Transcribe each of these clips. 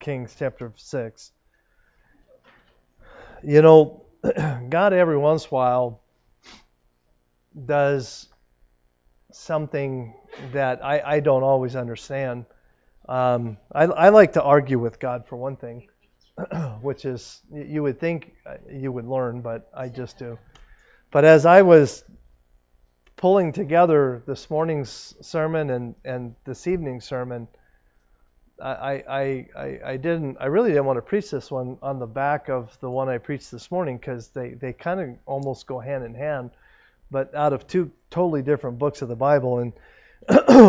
Kings chapter 6. You know, God every once in a while does something that I don't always understand. I like to argue with God for one thing, which is you would think you would learn, but I just do. But as I was pulling together this morning's sermon and this evening's sermon, I really didn't want to preach this one on the back of the one I preached this morning, because they kind of almost go hand in hand, but out of two totally different books of the Bible. And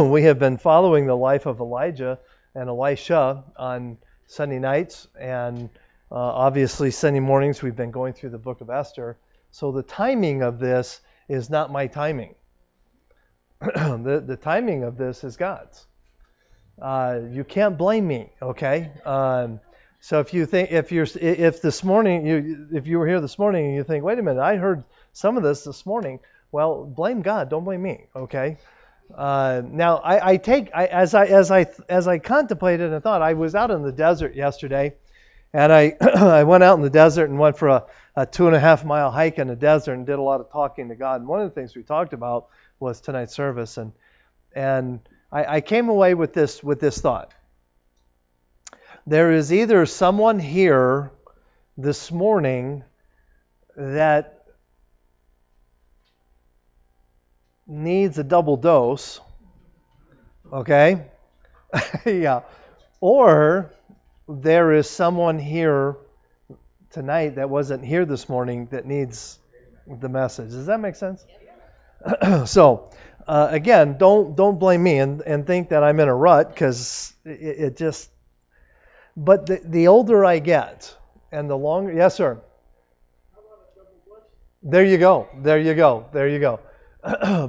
we have been following the life of Elijah and Elisha on Sunday nights, and obviously Sunday mornings we've been going through the book of Esther. So the timing of this is not my timing. The timing of this is God's. You can't blame me, okay? So if you were here this morning and you think, wait a minute, I heard some of this morning. Well, blame God, don't blame me, okay? Now, as I contemplated and thought, I was out in the desert yesterday, and I went out in the desert and went for a 2.5 mile hike in the desert and did a lot of talking to God. And one of the things we talked about was tonight's service, and I came away with this thought. There is either someone here this morning that needs a double dose, okay? Yeah. Or there is someone here tonight that wasn't here this morning that needs the message. Does that make sense? So... again, don't blame me and think that I'm in a rut, because it just... But the older I get and the longer... Yes, sir. There you go.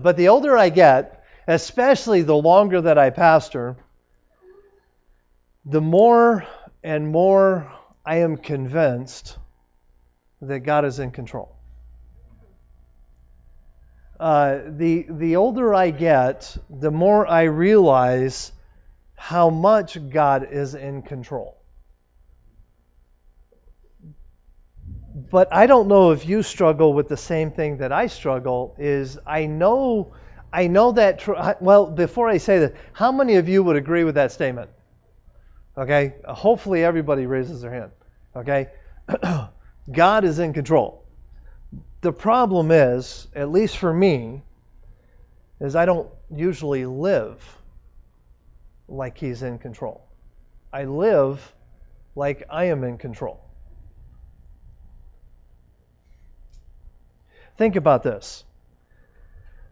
But the older I get, especially the longer that I pastor, the more and more I am convinced that God is in control. The older I get, the more I realize how much God is in control. But I don't know if you struggle with the same thing that I struggle. Well, before I say that, how many of you would agree with that statement? Okay, hopefully everybody raises their hand. Okay, God is in control. The problem is, at least for me, is I don't usually live like he's in control. I live like I am in control. Think about this.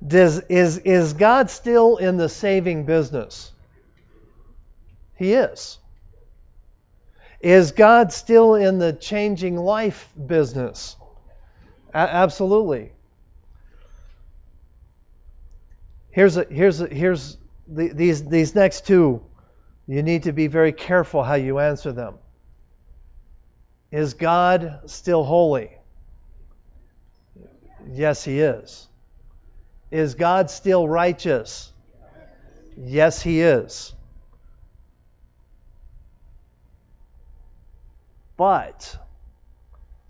Is God still in the saving business? He is. Is God still in the changing life business? Absolutely. Here's these next two. You need to be very careful how you answer them. Is God still holy? Yes, he is. Is God still righteous? Yes, he is. But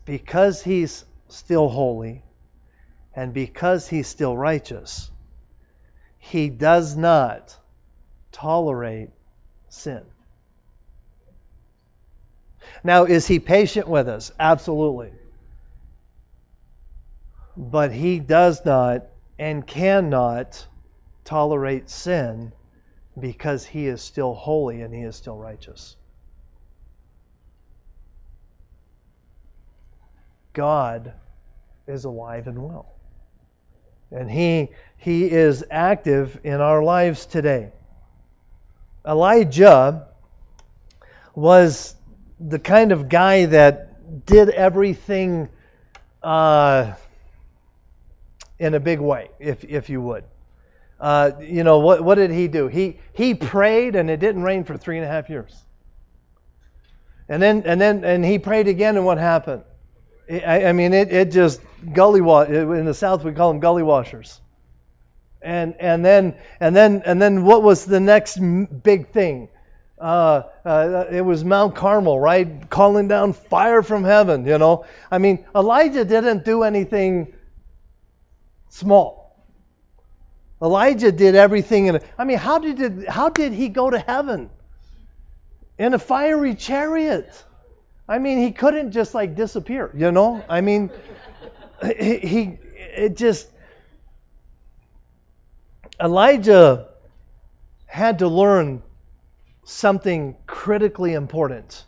because he's still holy, and because he's still righteous, he does not tolerate sin. Now, is he patient with us? Absolutely. But he does not and cannot tolerate sin, because he is still holy and he is still righteous. God is alive and well. And he is active in our lives today. Elijah was the kind of guy that did everything in a big way, if you would. You know, what did he do? He prayed and it didn't rain for 3.5 years. And then he prayed again, and what happened? I mean, it just gully wash. In the South, we call them gully washers. And then what was the next big thing? it was Mount Carmel, right? Calling down fire from heaven, you know. I mean, Elijah didn't do anything small. Elijah did everything. How did he go to heaven? In a fiery chariot. I mean, he couldn't just like disappear, you know. I mean, Elijah had to learn something critically important.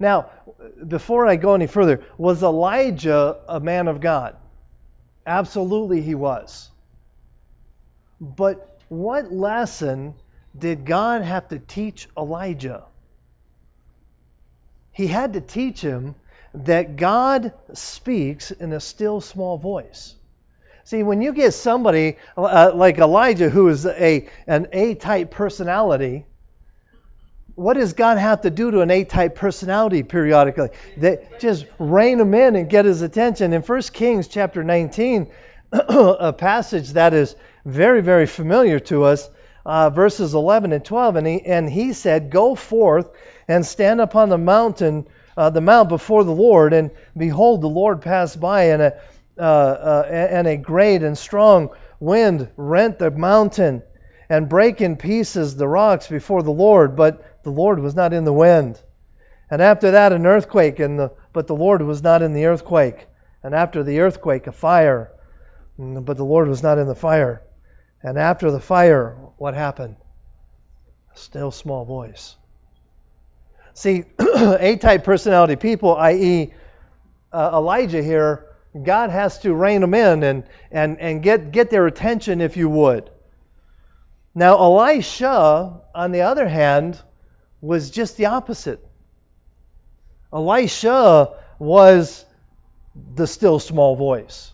Now, before I go any further, was Elijah a man of God? Absolutely he was. But what lesson did God have to teach Elijah? He had to teach him that God speaks in a still small voice. See, when you get somebody like Elijah, who is an A-type personality, what does God have to do to an A-type personality periodically? They just rein him in and get his attention. In 1 Kings chapter 19, a passage that is very, very familiar to us, verses 11 and 12, and he said, "Go forth and stand upon the mountain, the mount before the Lord, and behold, the Lord passed by, and a great and strong wind rent the mountain and break in pieces the rocks before the Lord, but the Lord was not in the wind. And after that, an earthquake, but the Lord was not in the earthquake. And after the earthquake, a fire, but the Lord was not in the fire. And after the fire, what happened? A still small voice." See, A-type personality people, i.e. Elijah here, God has to rein them in and get their attention, if you would. Now, Elisha, on the other hand, was just the opposite. Elisha was the still small voice.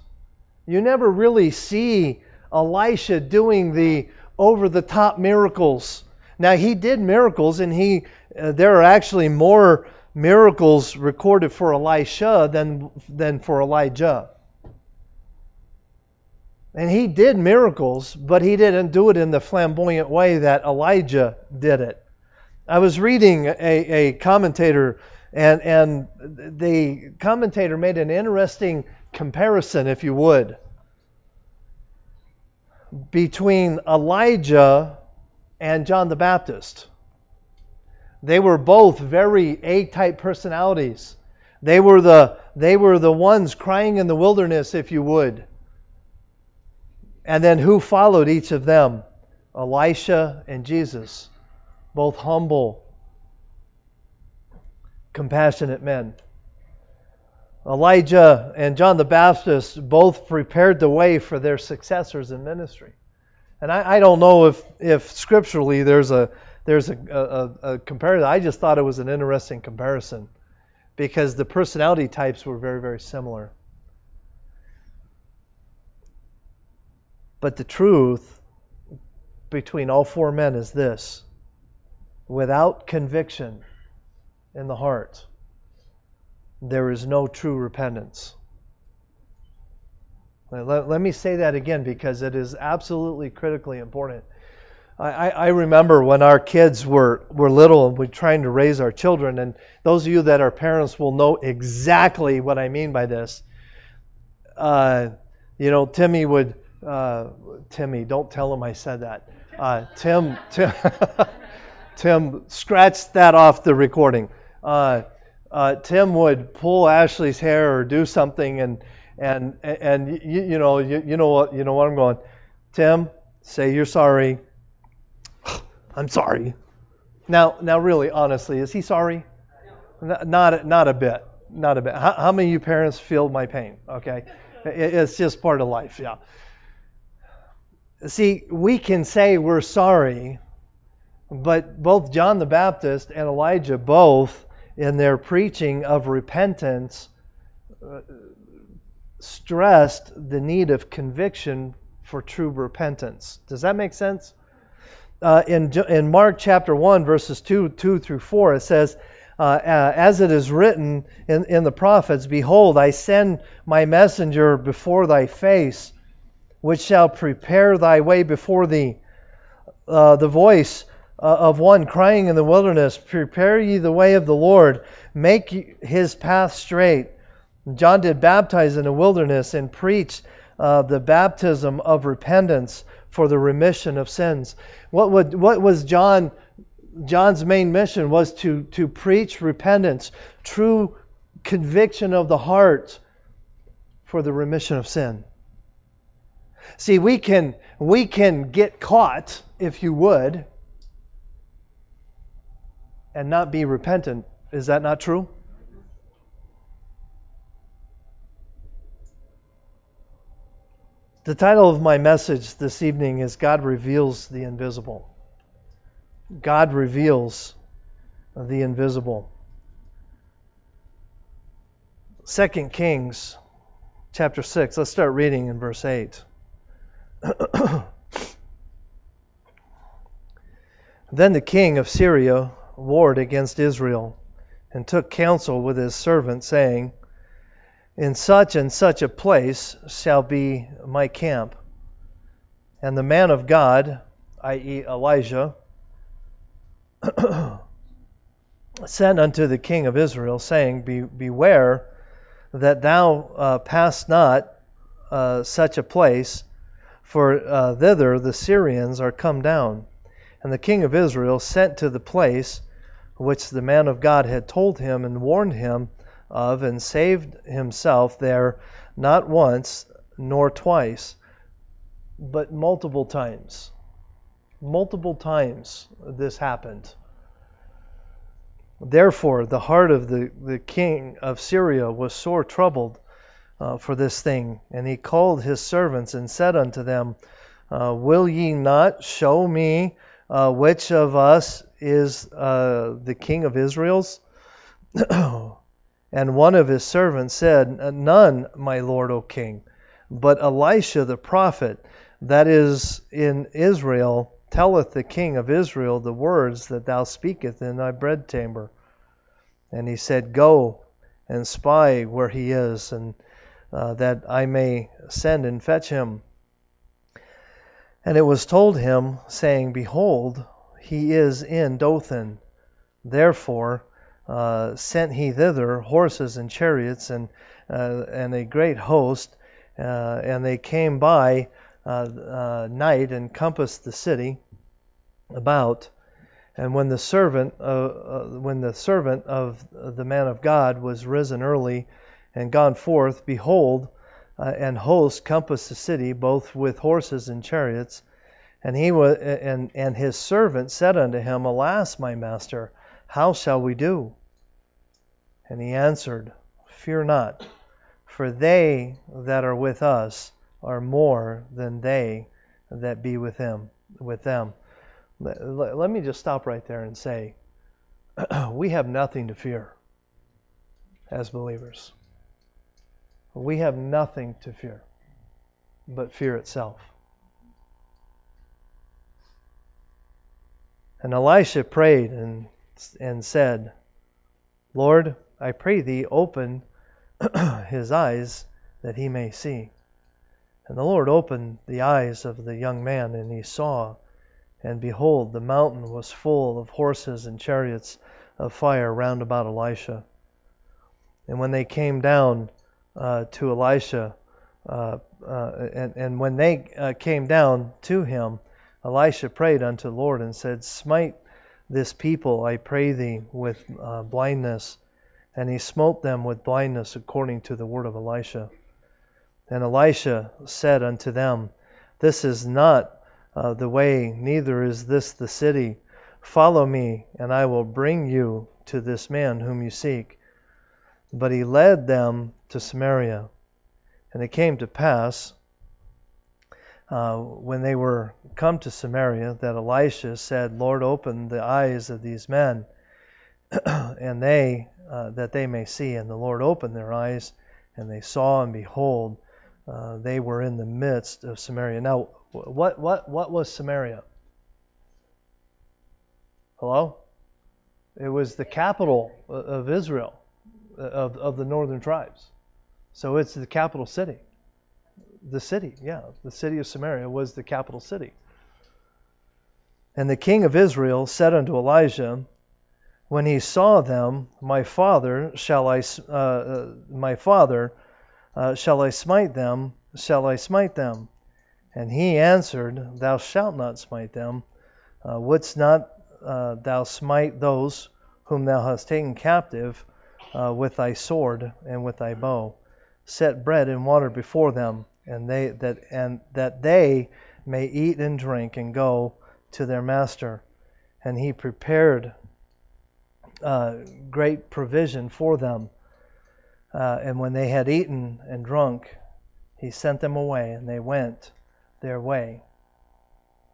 You never really see Elisha doing the over-the-top miracles. Now, he did miracles, and there are actually more miracles recorded for Elisha than for Elijah. And he did miracles, but he didn't do it in the flamboyant way that Elijah did it. I was reading a commentator, and the commentator made an interesting comparison, if you would, between Elijah and John the Baptist. They were both very A-type personalities. They were the ones crying in the wilderness, if you would. And then who followed each of them? Elisha and Jesus, both humble, compassionate men. Elijah and John the Baptist both prepared the way for their successors in ministry. And I don't know if scripturally there's a comparison. I just thought it was an interesting comparison because the personality types were very, very similar. But the truth between all four men is this: without conviction in the heart, there is no true repentance. Let me say that again because it is absolutely critically important. I remember when our kids were little and we're trying to raise our children, and those of you that are parents will know exactly what I mean by this. Timmy would... Timmy, don't tell him I said that. Tim, Tim, scratch that off the recording. Tim would pull Ashley's hair or do something, and you know what I'm going. Tim, say you're sorry. I'm sorry. Now, really, honestly, is he sorry? Not a bit. Not a bit. How many of you parents feel my pain? Okay, it's just part of life. Yeah. See, we can say we're sorry, but both John the Baptist and Elijah, both in their preaching of repentance, stressed the need of conviction for true repentance. Does that make sense? In Mark chapter 1, verses 2 through 4, it says, "As it is written in the prophets, behold, I send my messenger before thy face, which shall prepare thy way before thee. The voice of one crying in the wilderness, prepare ye the way of the Lord, make his path straight. John did baptize in the wilderness and preach the baptism of repentance for the remission of sins. What was John's main mission was to preach repentance, true conviction of the heart for the remission of sin. See, we can get caught, if you would, and not be repentant. Is that not true? The title of my message this evening is God Reveals the Invisible. God reveals the invisible. 2 Kings chapter 6. Let's start reading in verse 8. Then the king of Syria warred against Israel and took counsel with his servant, saying, in such and such a place shall be my camp. And the man of God, i.e. Elijah, sent unto the king of Israel, saying, Beware that thou pass not such a place, for thither the Syrians are come down. And the king of Israel sent to the place which the man of God had told him and warned him of, and saved himself there not once nor twice, but multiple times. Multiple times this happened. Therefore, the heart of the king of Syria was sore troubled for this thing. And he called his servants and said unto them, will ye not show me which of us is the king of Israel's? And one of his servants said, none, my lord, O king, but Elisha the prophet that is in Israel telleth the king of Israel the words that thou speakest in thy bread chamber. And he said, go and spy where he is, and that I may send and fetch him. And it was told him, saying, behold, he is in Dothan. Therefore sent he thither horses and chariots and a great host, and they came by night and compassed the city about. And when the servant of the man of God was risen early and gone forth, behold, an host compassed the city both with horses and chariots. And he and his servant said unto him, alas, my master, how shall we do? And he answered, fear not, for they that are with us are more than they that be with them. Let me just stop right there and say, we have nothing to fear as believers. We have nothing to fear but fear itself. And Elisha prayed and said, Lord, I pray thee, open his eyes that he may see. And the Lord opened the eyes of the young man, and he saw, and behold, the mountain was full of horses and chariots of fire round about Elisha. And when they came down to Elisha, and when they came down to him, Elisha prayed unto the Lord and said, smite this people, I pray thee, with blindness. And he smote them with blindness according to the word of Elisha. And Elisha said unto them, this is not the way, neither is this the city. Follow me, and I will bring you to this man whom you seek. But he led them to Samaria. And it came to pass, when they were come to Samaria, that Elisha said, Lord, open the eyes of these men, and they that they may see. And the Lord opened their eyes, and they saw, and behold, they were in the midst of Samaria. Now, what was Samaria? Hello? It was the capital of Israel, of the northern tribes. So it's the capital city. The city of Samaria was the capital city. And the king of Israel said unto Elijah, when he saw them, my father, shall I smite them? And he answered, thou shalt not smite them. Wouldst not thou smite those whom thou hast taken captive with thy sword and with thy bow? Set bread and water before them, and that they may eat and drink and go to their master. And he prepared great provision for them. And when they had eaten and drunk, he sent them away, and they went their way.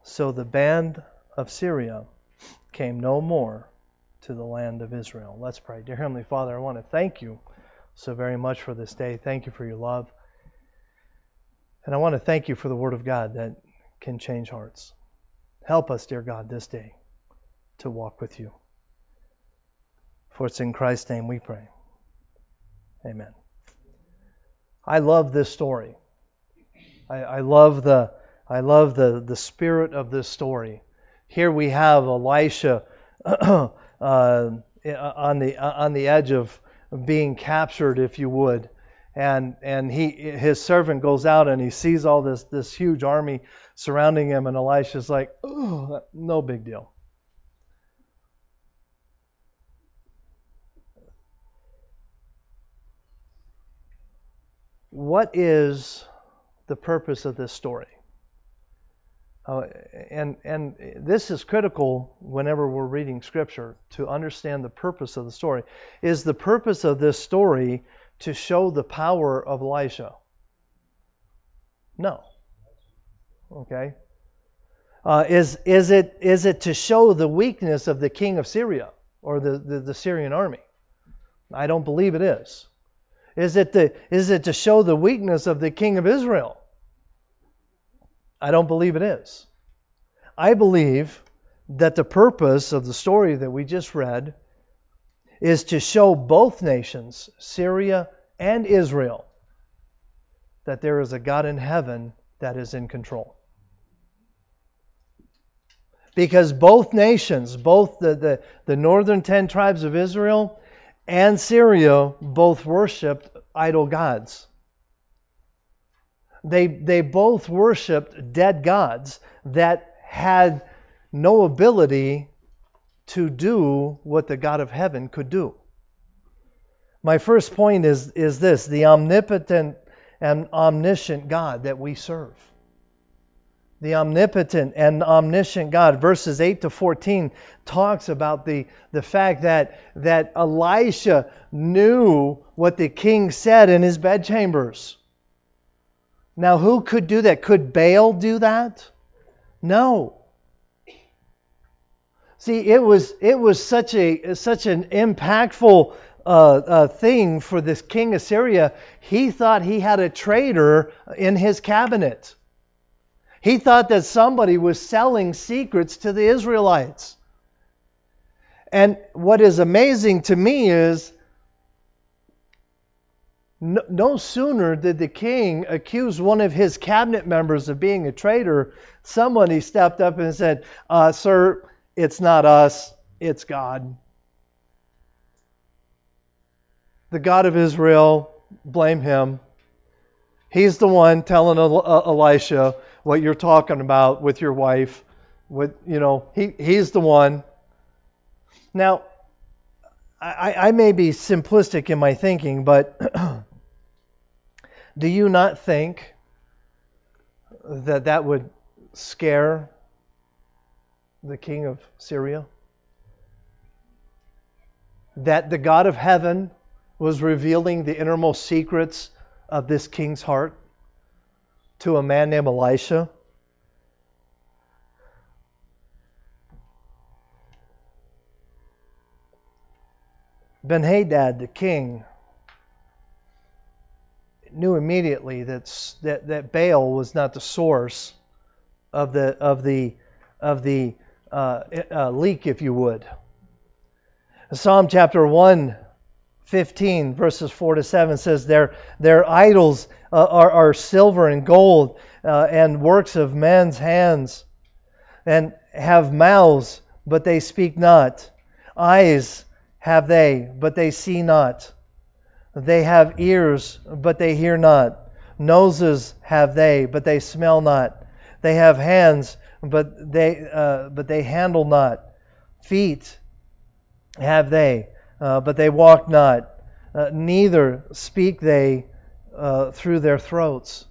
So the band of Syria came no more to the land of Israel. Let's pray. Dear Heavenly Father, I want to thank you so very much for this day. Thank you for your love. And I want to thank you for the Word of God that can change hearts. Help us, dear God, this day to walk with you. For it's in Christ's name we pray. Amen. I love this story. I love the spirit of this story. Here we have Elisha on the edge of being captured, if you would, and his servant goes out and he sees all this huge army surrounding him, and Elisha's like, oh, no big deal. What is the purpose of this story? And this is critical whenever we're reading Scripture, to understand the purpose of the story. Is the purpose of this story to show the power of Elisha? No. Okay. Is it to show the weakness of the king of Syria or the Syrian army? I don't believe it is. Is it to show the weakness of the king of Israel? I don't believe it is. I believe that the purpose of the story that we just read is to show both nations, Syria and Israel, that there is a God in heaven that is in control. Because both nations, both the northern 10 tribes of Israel and Syria, both worshipped idol gods. They both worshipped dead gods that had no ability to do what the God of heaven could do. My first point is this: the omnipotent and omniscient God that we serve. The omnipotent and omniscient God, verses 8 to 14, talks about the fact that Elisha knew what the king said in his bedchambers. Now, who could do that? Could Baal do that? No. See, it was such an impactful thing for this king of Syria. He thought he had a traitor in his cabinet. He thought that somebody was selling secrets to the Israelites. And what is amazing to me is, no sooner did the king accuse one of his cabinet members of being a traitor, somebody stepped up and said, sir, it's not us, it's God. The God of Israel, blame him. He's the one telling Elisha what you're talking about with your wife. He's the one. Now, I may be simplistic in my thinking, but do you not think that would scare the king of Syria? That the God of heaven was revealing the innermost secrets of this king's heart to a man named Elisha? Ben-Hadad, the king, knew immediately that Baal was not the source of the leak, if you would. Psalm chapter 1:15, verses 4 to 7 says, "Their idols are silver and gold, and works of men's hands." And have mouths, but they speak not. Eyes have they, but they see not. They have ears, but they hear not. Noses have they, but they smell not. They have hands, but they handle not. Feet have they, but they walk not. Neither speak they through their throats.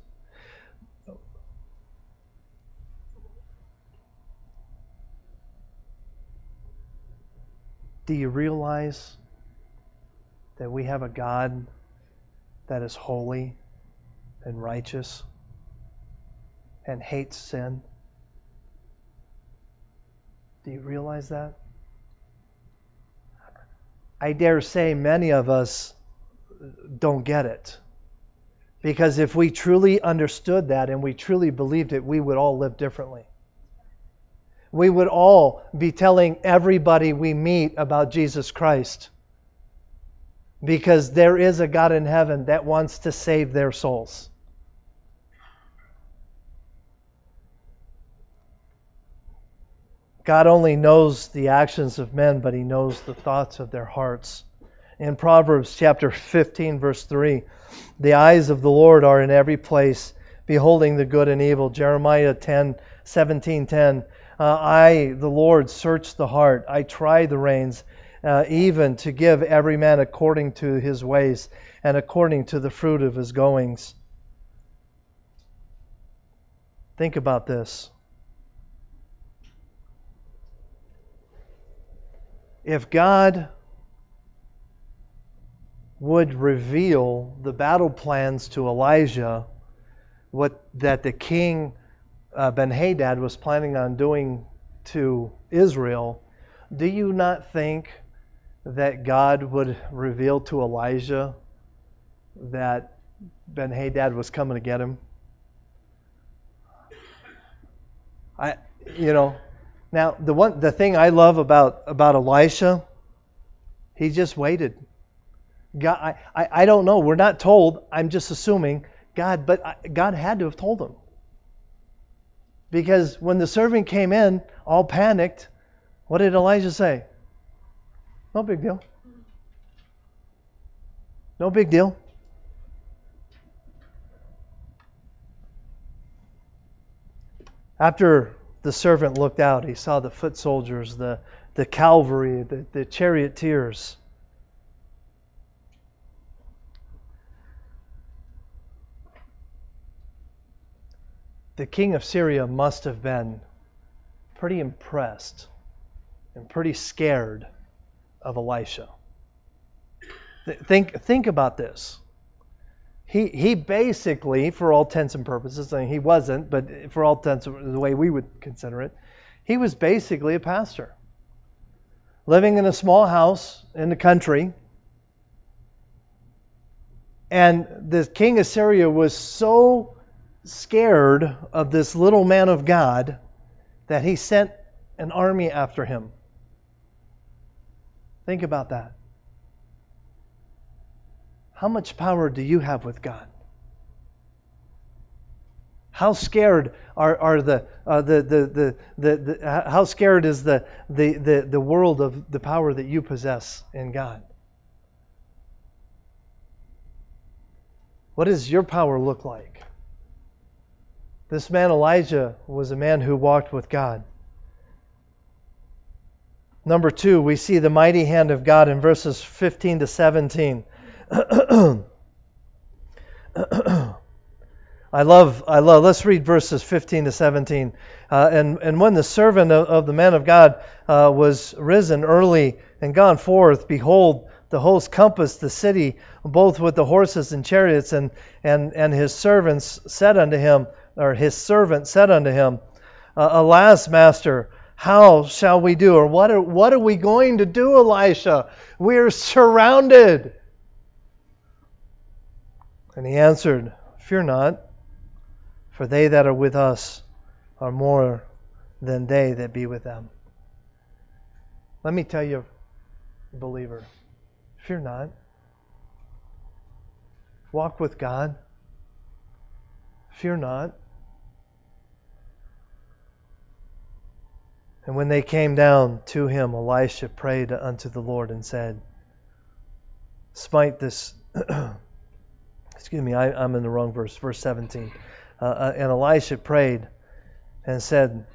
Do you realize that we have a God that is holy and righteous and hates sin? Do you realize that? I dare say many of us don't get it. Because if we truly understood that and we truly believed it, we would all live differently. We would all be telling everybody we meet about Jesus Christ. Because there is a God in heaven that wants to save their souls. God only knows the actions of men, but He knows the thoughts of their hearts. In Proverbs chapter 15, verse 3, the eyes of the Lord are in every place, beholding the good and evil. Jeremiah 17:10, I, the Lord, search the heart. I try the reins, even to give every man according to his ways and according to the fruit of his goings. Think about this. If God would reveal the battle plans to Elijah, that the king Ben-Hadad was planning on doing to Israel, do you not think that God would reveal to Elijah that Ben-Hadad was coming to get him? Now, the thing I love about Elisha, he just waited. God, I don't know. We're not told. I'm just assuming God, but God had to have told him. Because when the servant came in, all panicked, what did Elijah say? No big deal. No big deal. After the servant looked out. He saw the foot soldiers, the cavalry, the charioteers. The king of Syria must have been pretty impressed and pretty scared of Elisha. Think about this. He basically, for all intents and purposes, and he wasn't, but for all intents and the way we would consider it, he was basically a pastor. Living in a small house in the country. And the king of Syria was so scared of this little man of God that he sent an army after him. Think about that. How much power do you have with God? How scared is the world of the power that you possess in God? What does your power look like? This man Elijah was a man who walked with God. Number 2, we see the mighty hand of God in verses 15 to 17. I love. Let's read verses 15 to 17. And when the servant of the man of God was risen early and gone forth, behold, the host compassed the city, both with the horses and chariots. And his servant said unto him, "Alas, master, how shall we do? Or what are we going to do, Elisha? We are surrounded." And he answered, "Fear not, for they that are with us are more than they that be with them." Let me tell you, believer, fear not. Walk with God. Fear not. And when they came down to him, Elisha prayed unto the Lord and said, smite this, excuse me, I'm in the wrong verse, verse 17. And Elisha prayed and said,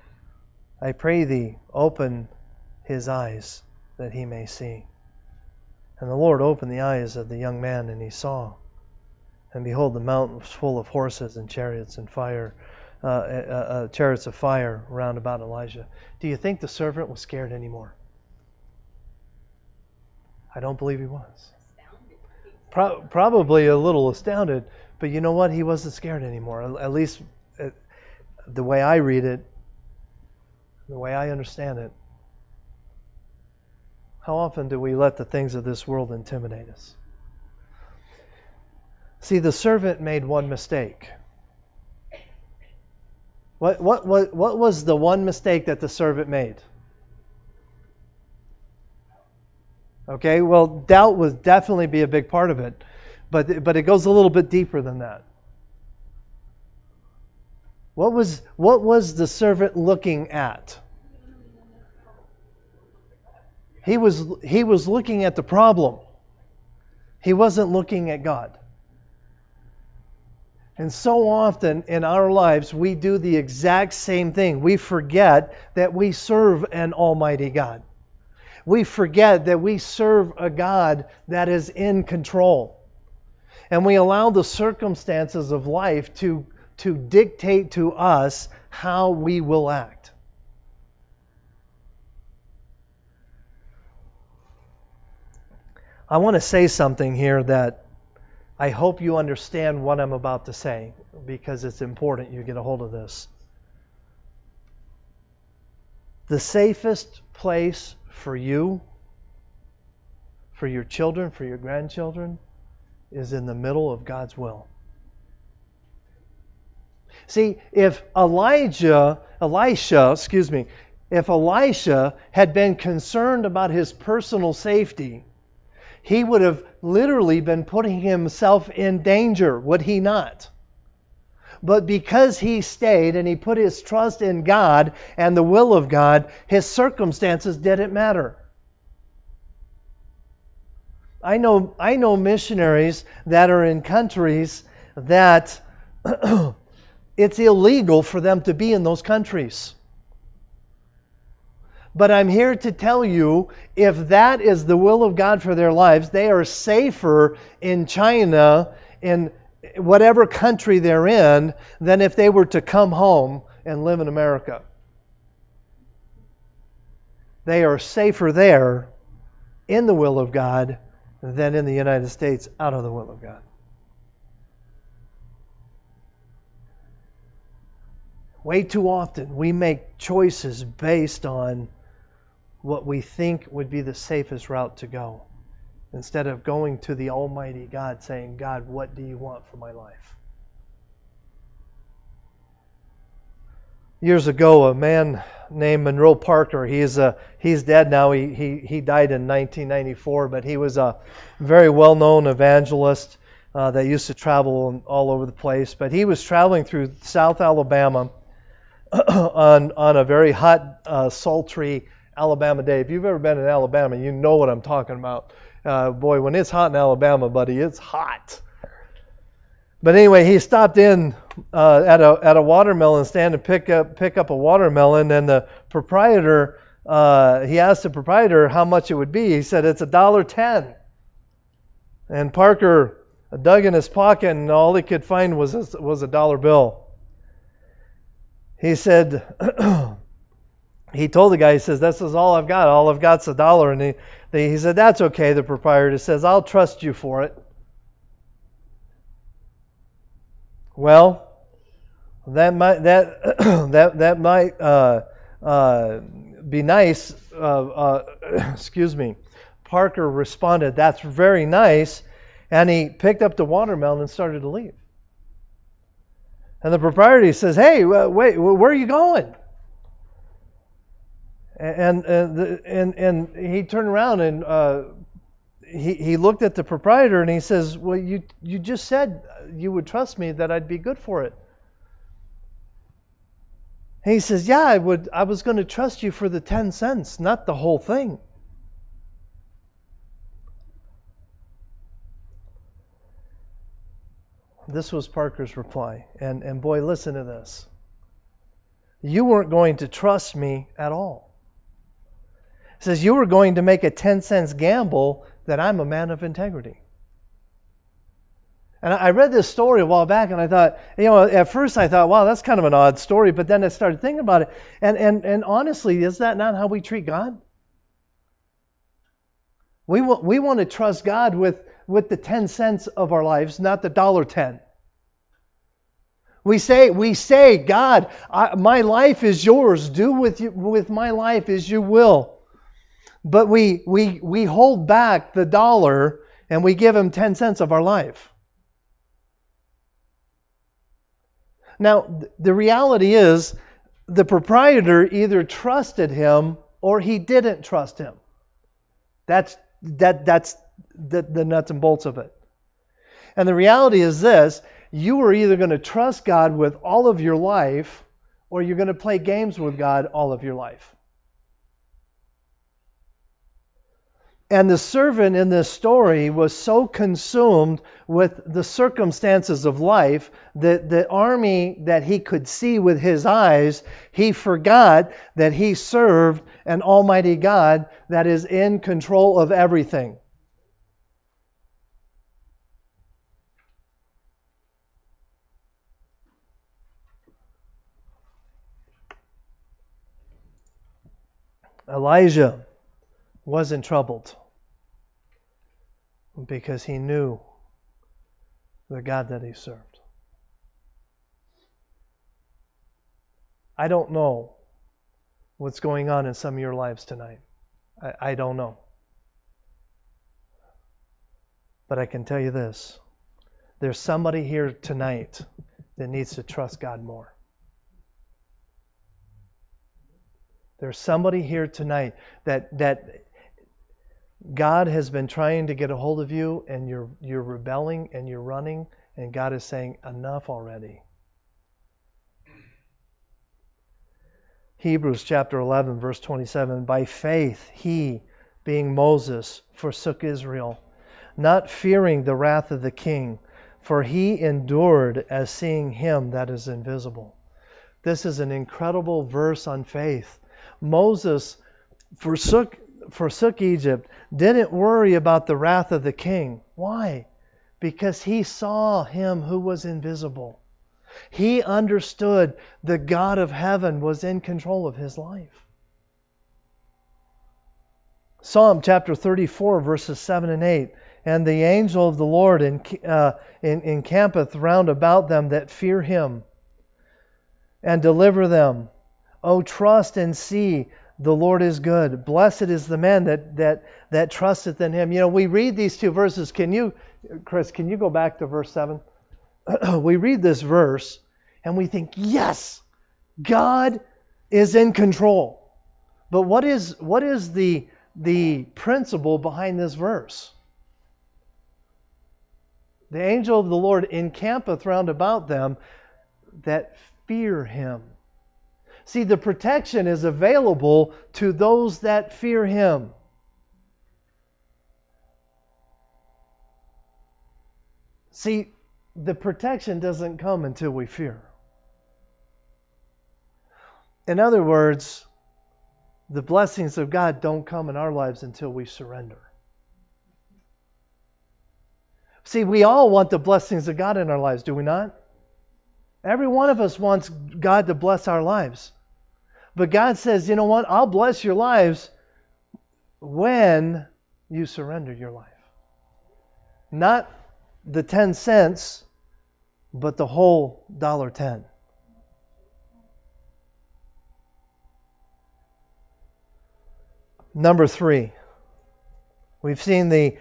I pray thee, open his eyes that he may see. And the Lord opened the eyes of the young man, and he saw. And behold, the mountain was full of horses and chariots and fire, chariots of fire round about Elijah. Do you think the servant was scared anymore? I don't believe he was. Probably a little astounded, but you know what? He wasn't scared anymore. At least the way I read it, the way I understand it. How often do we let the things of this world intimidate us? See, the servant made one mistake. What was the one mistake that the servant made? Okay, well, doubt would definitely be a big part of it, but it goes a little bit deeper than that. What was the servant looking at? He was looking at the problem. He wasn't looking at God. And so often in our lives, we do the exact same thing. We forget that we serve an almighty God. We forget that we serve a God that is in control. And we allow the circumstances of life to dictate to us how we will act. I want to say something here that I hope you understand what I'm about to say, because it's important you get a hold of this. The safest place for you, for your children, for your grandchildren, is in the middle of God's will. See, if Elisha had been concerned about his personal safety, he would have literally been putting himself in danger, would he not? But because he stayed and he put his trust in God and the will of God, his circumstances didn't matter. I know missionaries that are in countries that it's illegal for them to be in those countries. But I'm here to tell you, if that is the will of God for their lives, they are safer in China, in whatever country they're in, than if they were to come home and live in America. They are safer there in the will of God than in the United States out of the will of God. Way too often we make choices based on what we think would be the safest route to go, instead of going to the almighty God saying, God, what do you want for my life? Years ago, a man named Monroe Parker, he's dead now, he died in 1994, but he was a very well-known evangelist that used to travel all over the place. But he was traveling through South Alabama on a very hot, sultry Alabama day. If you've ever been in Alabama, you know what I'm talking about. Boy, when it's hot in Alabama, buddy, it's hot. But anyway, he stopped in at a watermelon stand to pick up a watermelon, and the proprietor, he asked the proprietor how much it would be. He said, it's $1.10. And Parker dug in his pocket, and all he could find was a dollar bill. He said, he told the guy, he says, this is all I've got. All I've got's a dollar. And he said, that's okay. The proprietor says, I'll trust you for it. Well, that might be nice. Excuse me. Parker responded, that's very nice. And he picked up the watermelon and started to leave. And the proprietor says, hey, wait, where are you going? And he turned around and he looked at the proprietor and he says, well, you just said you would trust me that I'd be good for it. And he says, yeah, I was going to trust you for the 10 cents, not the whole thing. This was Parker's reply. And boy, listen to this. You weren't going to trust me at all. He says, you were going to make a 10 cents gamble that I'm a man of integrity. And I read this story a while back, and I thought, you know, at first I thought, wow, that's kind of an odd story. But then I started thinking about it. And honestly, is that not how we treat God? We want to trust God with the 10 cents of our lives, not the $1.10. We say, God, my life is yours. Do with my life as you will. But we hold back the dollar and we give him 10 cents of our life. Now, the reality is the proprietor either trusted him or he didn't trust him. That's the nuts and bolts of it. And the reality is this: you are either going to trust God with all of your life, or you're going to play games with God all of your life. And the servant in this story was so consumed with the circumstances of life that the army that he could see with his eyes, he forgot that he served an almighty God that is in control of everything. Elijah wasn't troubled because he knew the God that he served. I don't know what's going on in some of your lives tonight. I don't know. But I can tell you this. There's somebody here tonight that needs to trust God more. There's somebody here tonight that God has been trying to get a hold of you, and you're rebelling and you're running, and God is saying, enough already. Hebrews chapter 11, verse 27, by faith he, being Moses, forsook Israel, not fearing the wrath of the king, for he endured as seeing him that is invisible. This is an incredible verse on faith. Moses forsook Egypt, didn't worry about the wrath of the king. Why? Because he saw him who was invisible. He understood the God of heaven was in control of his life. Psalm chapter 34, verses 7 and 8. And the angel of the Lord encampeth round about them that fear him, and deliver them. Oh, trust and see the Lord is good. Blessed is the man that trusteth in him. You know, we read these two verses. Can you, Chris, go back to verse 7? We read this verse and we think, yes, God is in control. But what is the principle behind this verse? The angel of the Lord encampeth round about them that fear him. See, the protection is available to those that fear him. See, the protection doesn't come until we fear. In other words, the blessings of God don't come in our lives until we surrender. See, we all want the blessings of God in our lives, do we not? Every one of us wants God to bless our lives. But God says, you know what? I'll bless your lives when you surrender your life. Not the 10 cents, but the whole $1.10. Number 3. We've seen the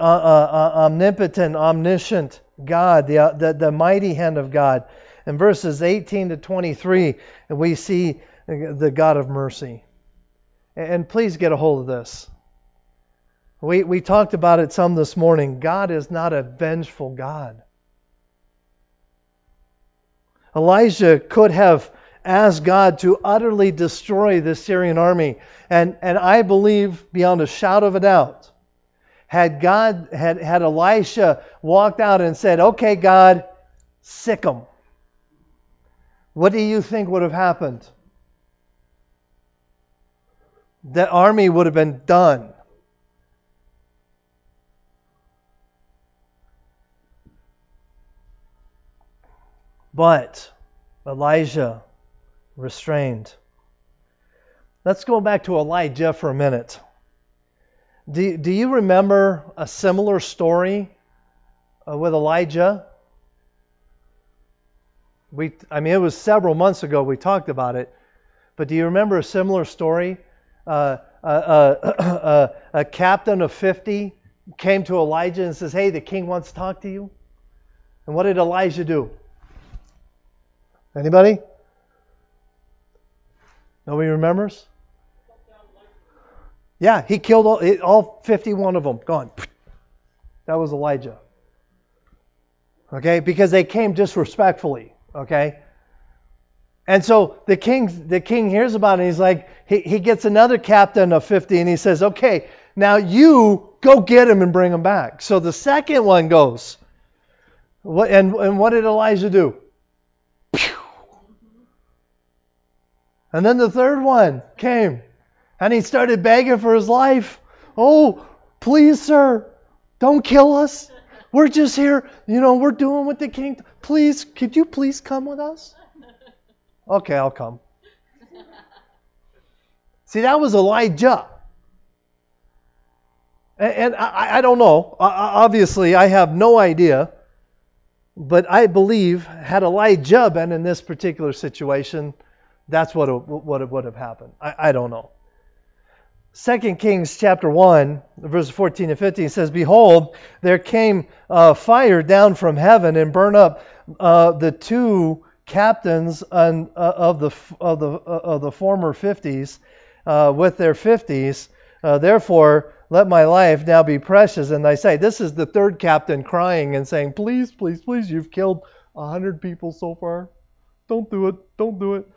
omnipotent, omniscient God, the mighty hand of God. In verses 18 to 23, we see the God of mercy. And please get a hold of this. We talked about it some this morning. God is not a vengeful God. Elijah could have asked God to utterly destroy the Syrian army. And I believe beyond a shout of a doubt, had Elisha walked out and said, "Okay, God, sic them," what do you think would have happened? That army would have been done. But Elijah restrained. Let's go back to Elijah for a minute. Do you remember a similar story with Elijah? It was several months ago we talked about it, but do you remember a similar story? A captain of 50 came to Elijah and says, "Hey, the king wants to talk to you." And what did Elijah do? Anybody? Nobody remembers? Yeah, he killed all 51 of them. Gone. That was Elijah. Okay, because they came disrespectfully. Okay, and so the king hears about it. He's like, he gets another captain of 50, and he says, "Okay, now you go get him and bring him back." So the second one goes. And what did Elijah do? And then the third one came, and he started begging for his life. "Oh, please, sir, don't kill us. We're just here, we're doing what the king... Please, could you please come with us?" "Okay, I'll come." See, that was Elijah. And I don't know. Obviously, I have no idea. But I believe, had Elijah been in this particular situation, that's what would have happened. I don't know. 2 Kings chapter 1, verses 14 and 15 says, "Behold, there came fire down from heaven and burned up the two captains of the former 50s with their 50s. Therefore, let my life now be precious in thy sight." This is the third captain crying and saying, "Please, please, please, you've killed 100 people so far. Don't do it, don't do it."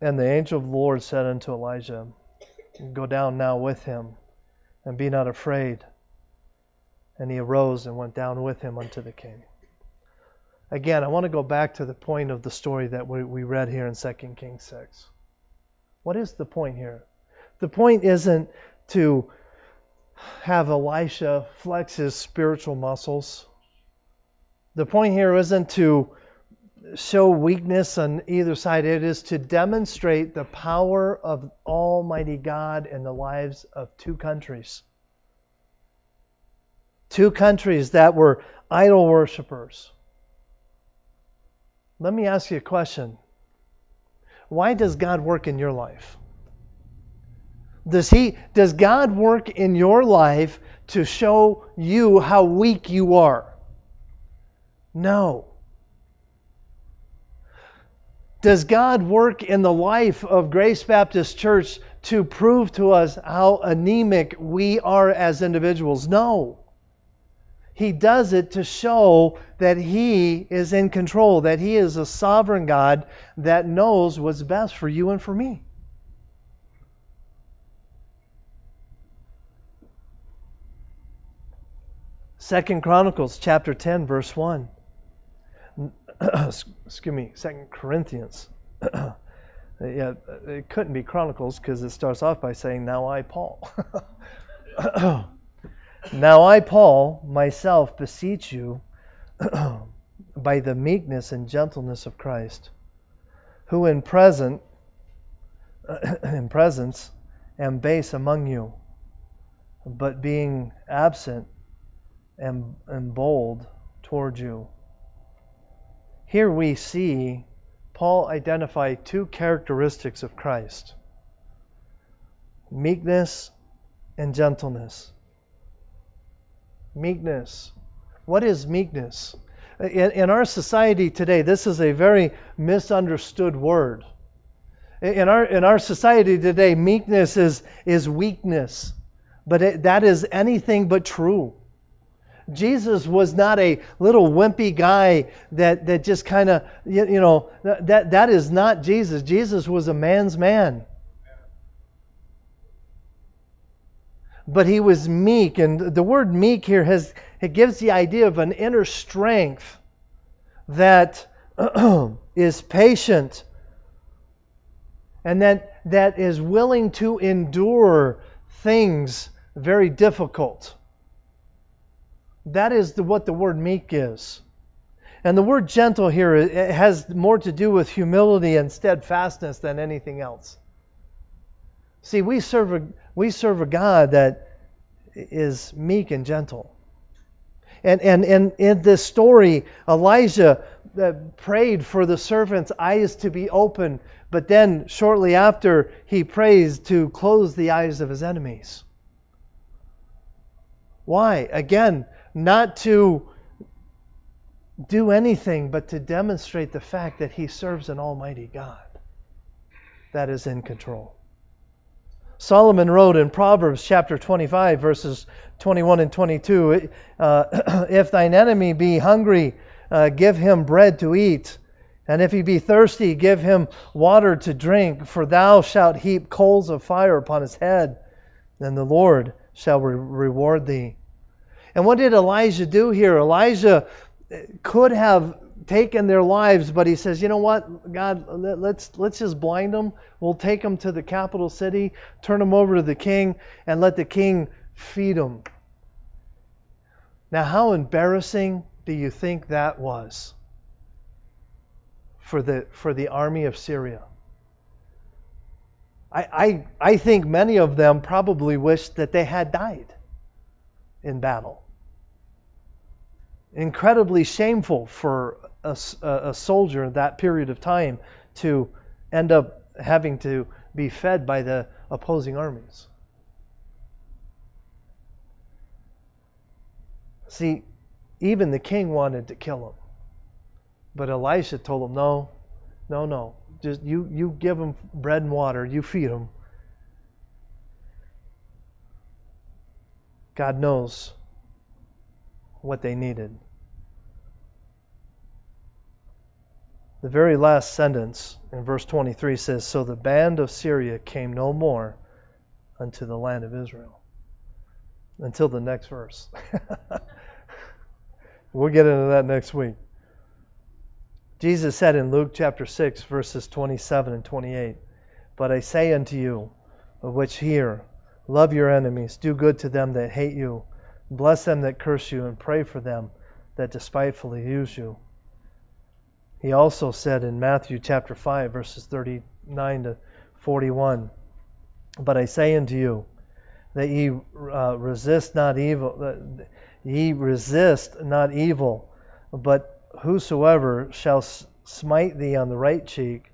And the angel of the Lord said unto Elijah, "Go down now with him, and be not afraid." And he arose and went down with him unto the king. Again, I want to go back to the point of the story that we read here in 2 Kings 6. What is the point here? The point isn't to have Elisha flex his spiritual muscles. The point here isn't to show weakness on either side. It is to demonstrate the power of Almighty God in the lives of two countries. Two countries that were idol worshipers. Let me ask you a question. Why does God work in your life? Does God work in your life to show you how weak you are? No. Does God work in the life of Grace Baptist Church to prove to us how anemic we are as individuals? No. He does it to show that He is in control, that He is a sovereign God that knows what's best for you and for me. Second Chronicles chapter 10, verse 1. Excuse me, 2 Corinthians. Yeah, it couldn't be Chronicles because it starts off by saying, "Now I, Paul." "Now I, Paul, myself beseech you by the meekness and gentleness of Christ, who in presence am base among you, but being absent am bold toward you." Here we see Paul identify two characteristics of Christ: meekness and gentleness. Meekness. What is meekness? In our society today, this is a very misunderstood word. In our society today, meekness is weakness, but that is anything but true. Jesus was not a little wimpy guy that just kind of, that is not Jesus. Jesus was a man's man. But he was meek, and the word meek here it gives the idea of an inner strength that is patient and that is willing to endure things very difficult. That is what the word meek is. And the word gentle here, it has more to do with humility and steadfastness than anything else. See, we serve a God that is meek and gentle. And in this story, Elijah prayed for the servant's eyes to be open, but then shortly after, he prays to close the eyes of his enemies. Why? Again, not to do anything, but to demonstrate the fact that he serves an almighty God that is in control. Solomon wrote in Proverbs chapter 25, verses 21 and 22, if thine enemy be hungry, give him bread to eat. And if he be thirsty, give him water to drink. For thou shalt heap coals of fire upon his head, and the Lord shall reward thee. And what did Elijah do here? Elijah could have taken their lives, but he says, you know what, God, let's just blind them. We'll take them to the capital city, turn them over to the king, and let the king feed them. Now, how embarrassing do you think that was for the army of Syria? I think many of them probably wished that they had died in battle. Incredibly shameful for a soldier in that period of time to end up having to be fed by the opposing armies. See, even the king wanted to kill him, but Elisha told him, no, just you give him bread and water, you feed him. God knows what they needed. The very last sentence in verse 23 says, so the band of Syria came no more unto the land of Israel. Until the next verse. We'll get into that next week. Jesus said in Luke chapter 6, verses 27 and 28, but I say unto you, of which hear, love your enemies, do good to them that hate you, bless them that curse you, and pray for them that despitefully use you. He also said in Matthew chapter 5, verses 39 to 41, but I say unto you, that ye resist not evil, but whosoever shall smite thee on the right cheek,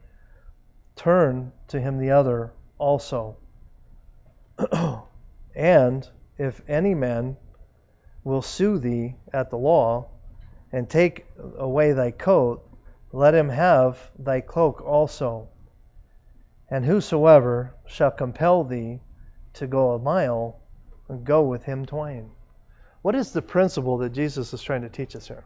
turn to him the other also. And if any man will sue thee at the law, and take away thy coat, let him have thy cloak also. And whosoever shall compel thee to go a mile, go with him twain. What is the principle that Jesus is trying to teach us here?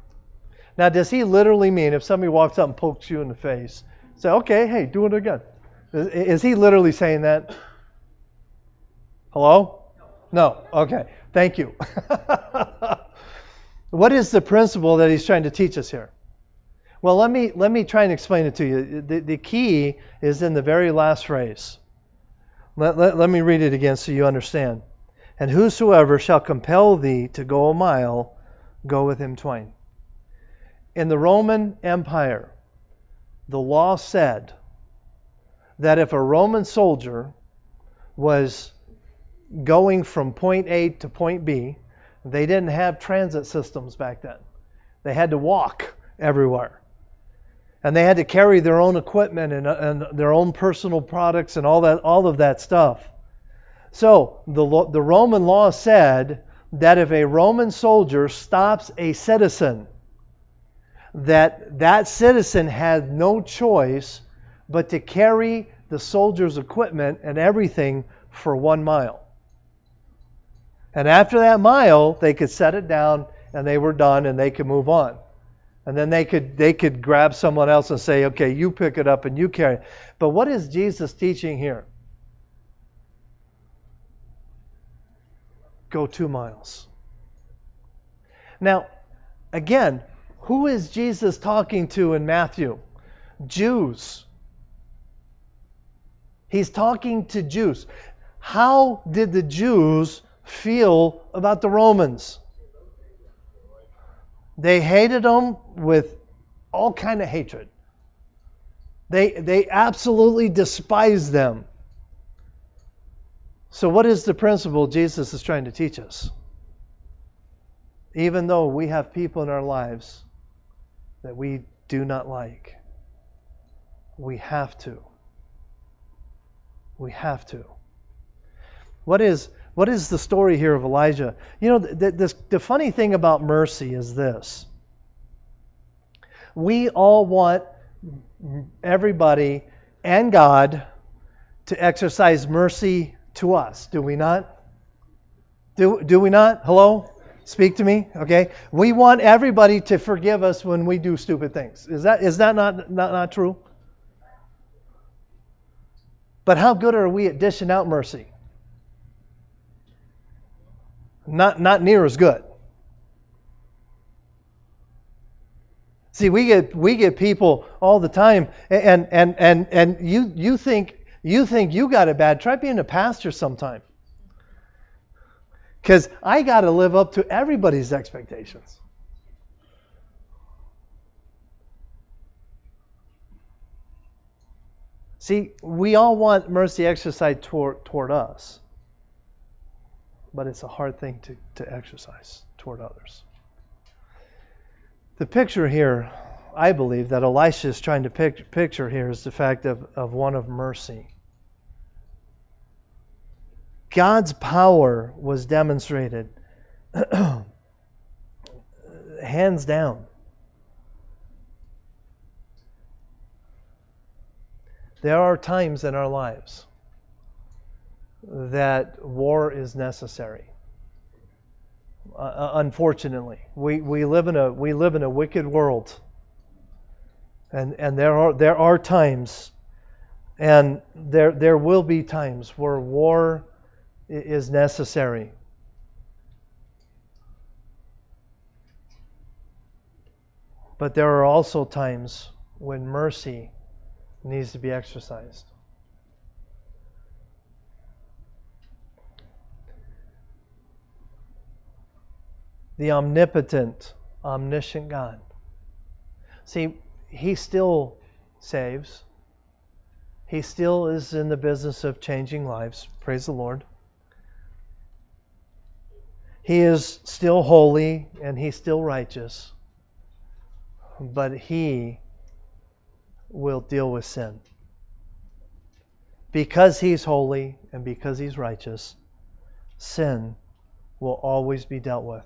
Now, does he literally mean if somebody walks up and pokes you in the face, say, okay, hey, do it again? Is he literally saying that? Hello? No. Okay. Thank you. What is the principle that he's trying to teach us here? Well, let me try and explain it to you. The key is in the very last phrase. Let me read it again so you understand. And whosoever shall compel thee to go a mile, go with him twain. In the Roman Empire, the law said that if a Roman soldier was going from point A to point B, they didn't have transit systems back then. They had to walk everywhere. And they had to carry their own equipment and their own personal products and all of that stuff. So the Roman law said that if a Roman soldier stops a citizen, that citizen had no choice but to carry the soldier's equipment and everything for 1 mile. And after that mile, they could set it down and they were done and they could move on. And then they could grab someone else and say, okay, you pick it up and you carry it. But what is Jesus teaching here? Go 2 miles. Now, again, who is Jesus talking to in Matthew? Jews. He's talking to Jews. How did the Jews feel about the Romans? They hated them with all kind of hatred. They absolutely despised them. So what is the principle Jesus is trying to teach us? Even though we have people in our lives that we do not like, we have to. We have to. What is the story here of Elijah? You know, the funny thing about mercy is this. We all want everybody and God to exercise mercy to us, do we not? Do we not? Hello? Speak to me, okay? We want everybody to forgive us when we do stupid things. Is that not true? But how good are we at dishing out mercy? Not near as good. See, we get people all the time, and you think you got it bad. Try being a pastor sometime. Because I got to live up to everybody's expectations. See, we all want mercy exercised toward us. But it's a hard thing to exercise toward others. The picture here, I believe, that Elisha is trying to picture here is the fact of one of mercy. God's power was demonstrated hands down. There are times in our lives that war is necessary. Unfortunately, we live in a wicked world, and there are times, and there will be times where war is necessary. But there are also times when mercy needs to be exercised. The omnipotent, omniscient God. See, He still saves. He still is in the business of changing lives. Praise the Lord. He is still holy and He's still righteous. But He will deal with sin. Because He's holy and because He's righteous, sin will always be dealt with.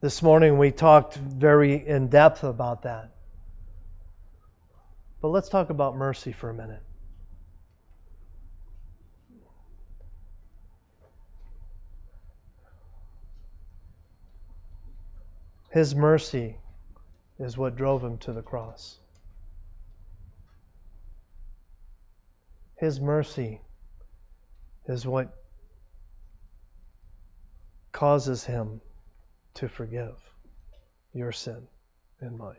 This morning we talked very in depth about that. But let's talk about mercy for a minute. His mercy is what drove Him to the cross. His mercy is what causes Him to forgive your sin and mine.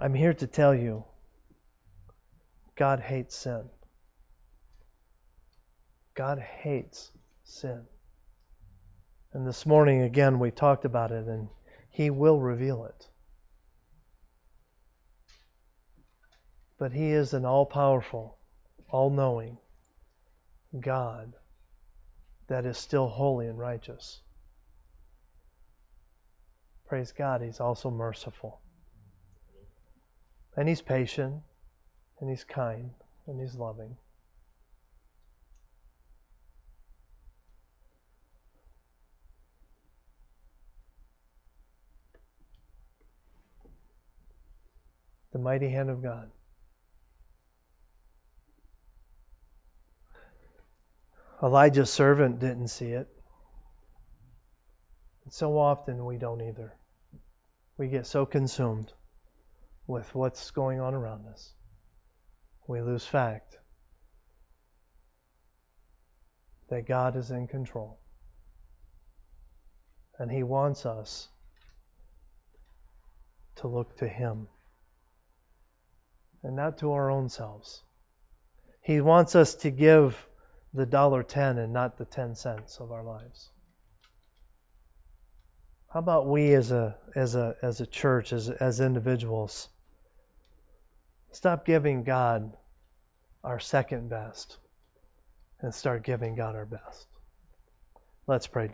I'm here to tell you, God hates sin. God hates sin. And this morning, again, we talked about it, and He will reveal it. But He is an all-powerful, all-knowing God that is still holy and righteous. Praise God, He's also merciful. And He's patient, and He's kind, and He's loving. The mighty hand of God. Elijah's servant didn't see it. And so often we don't either. We get so consumed with what's going on around us. We lose fact that God is in control. And He wants us to look to Him and not to our own selves. He wants us to give the $1.10 and not the 10 cents of our lives. How about we as a church, as individuals, stop giving God our second best and start giving God our best? Let's pray. Dear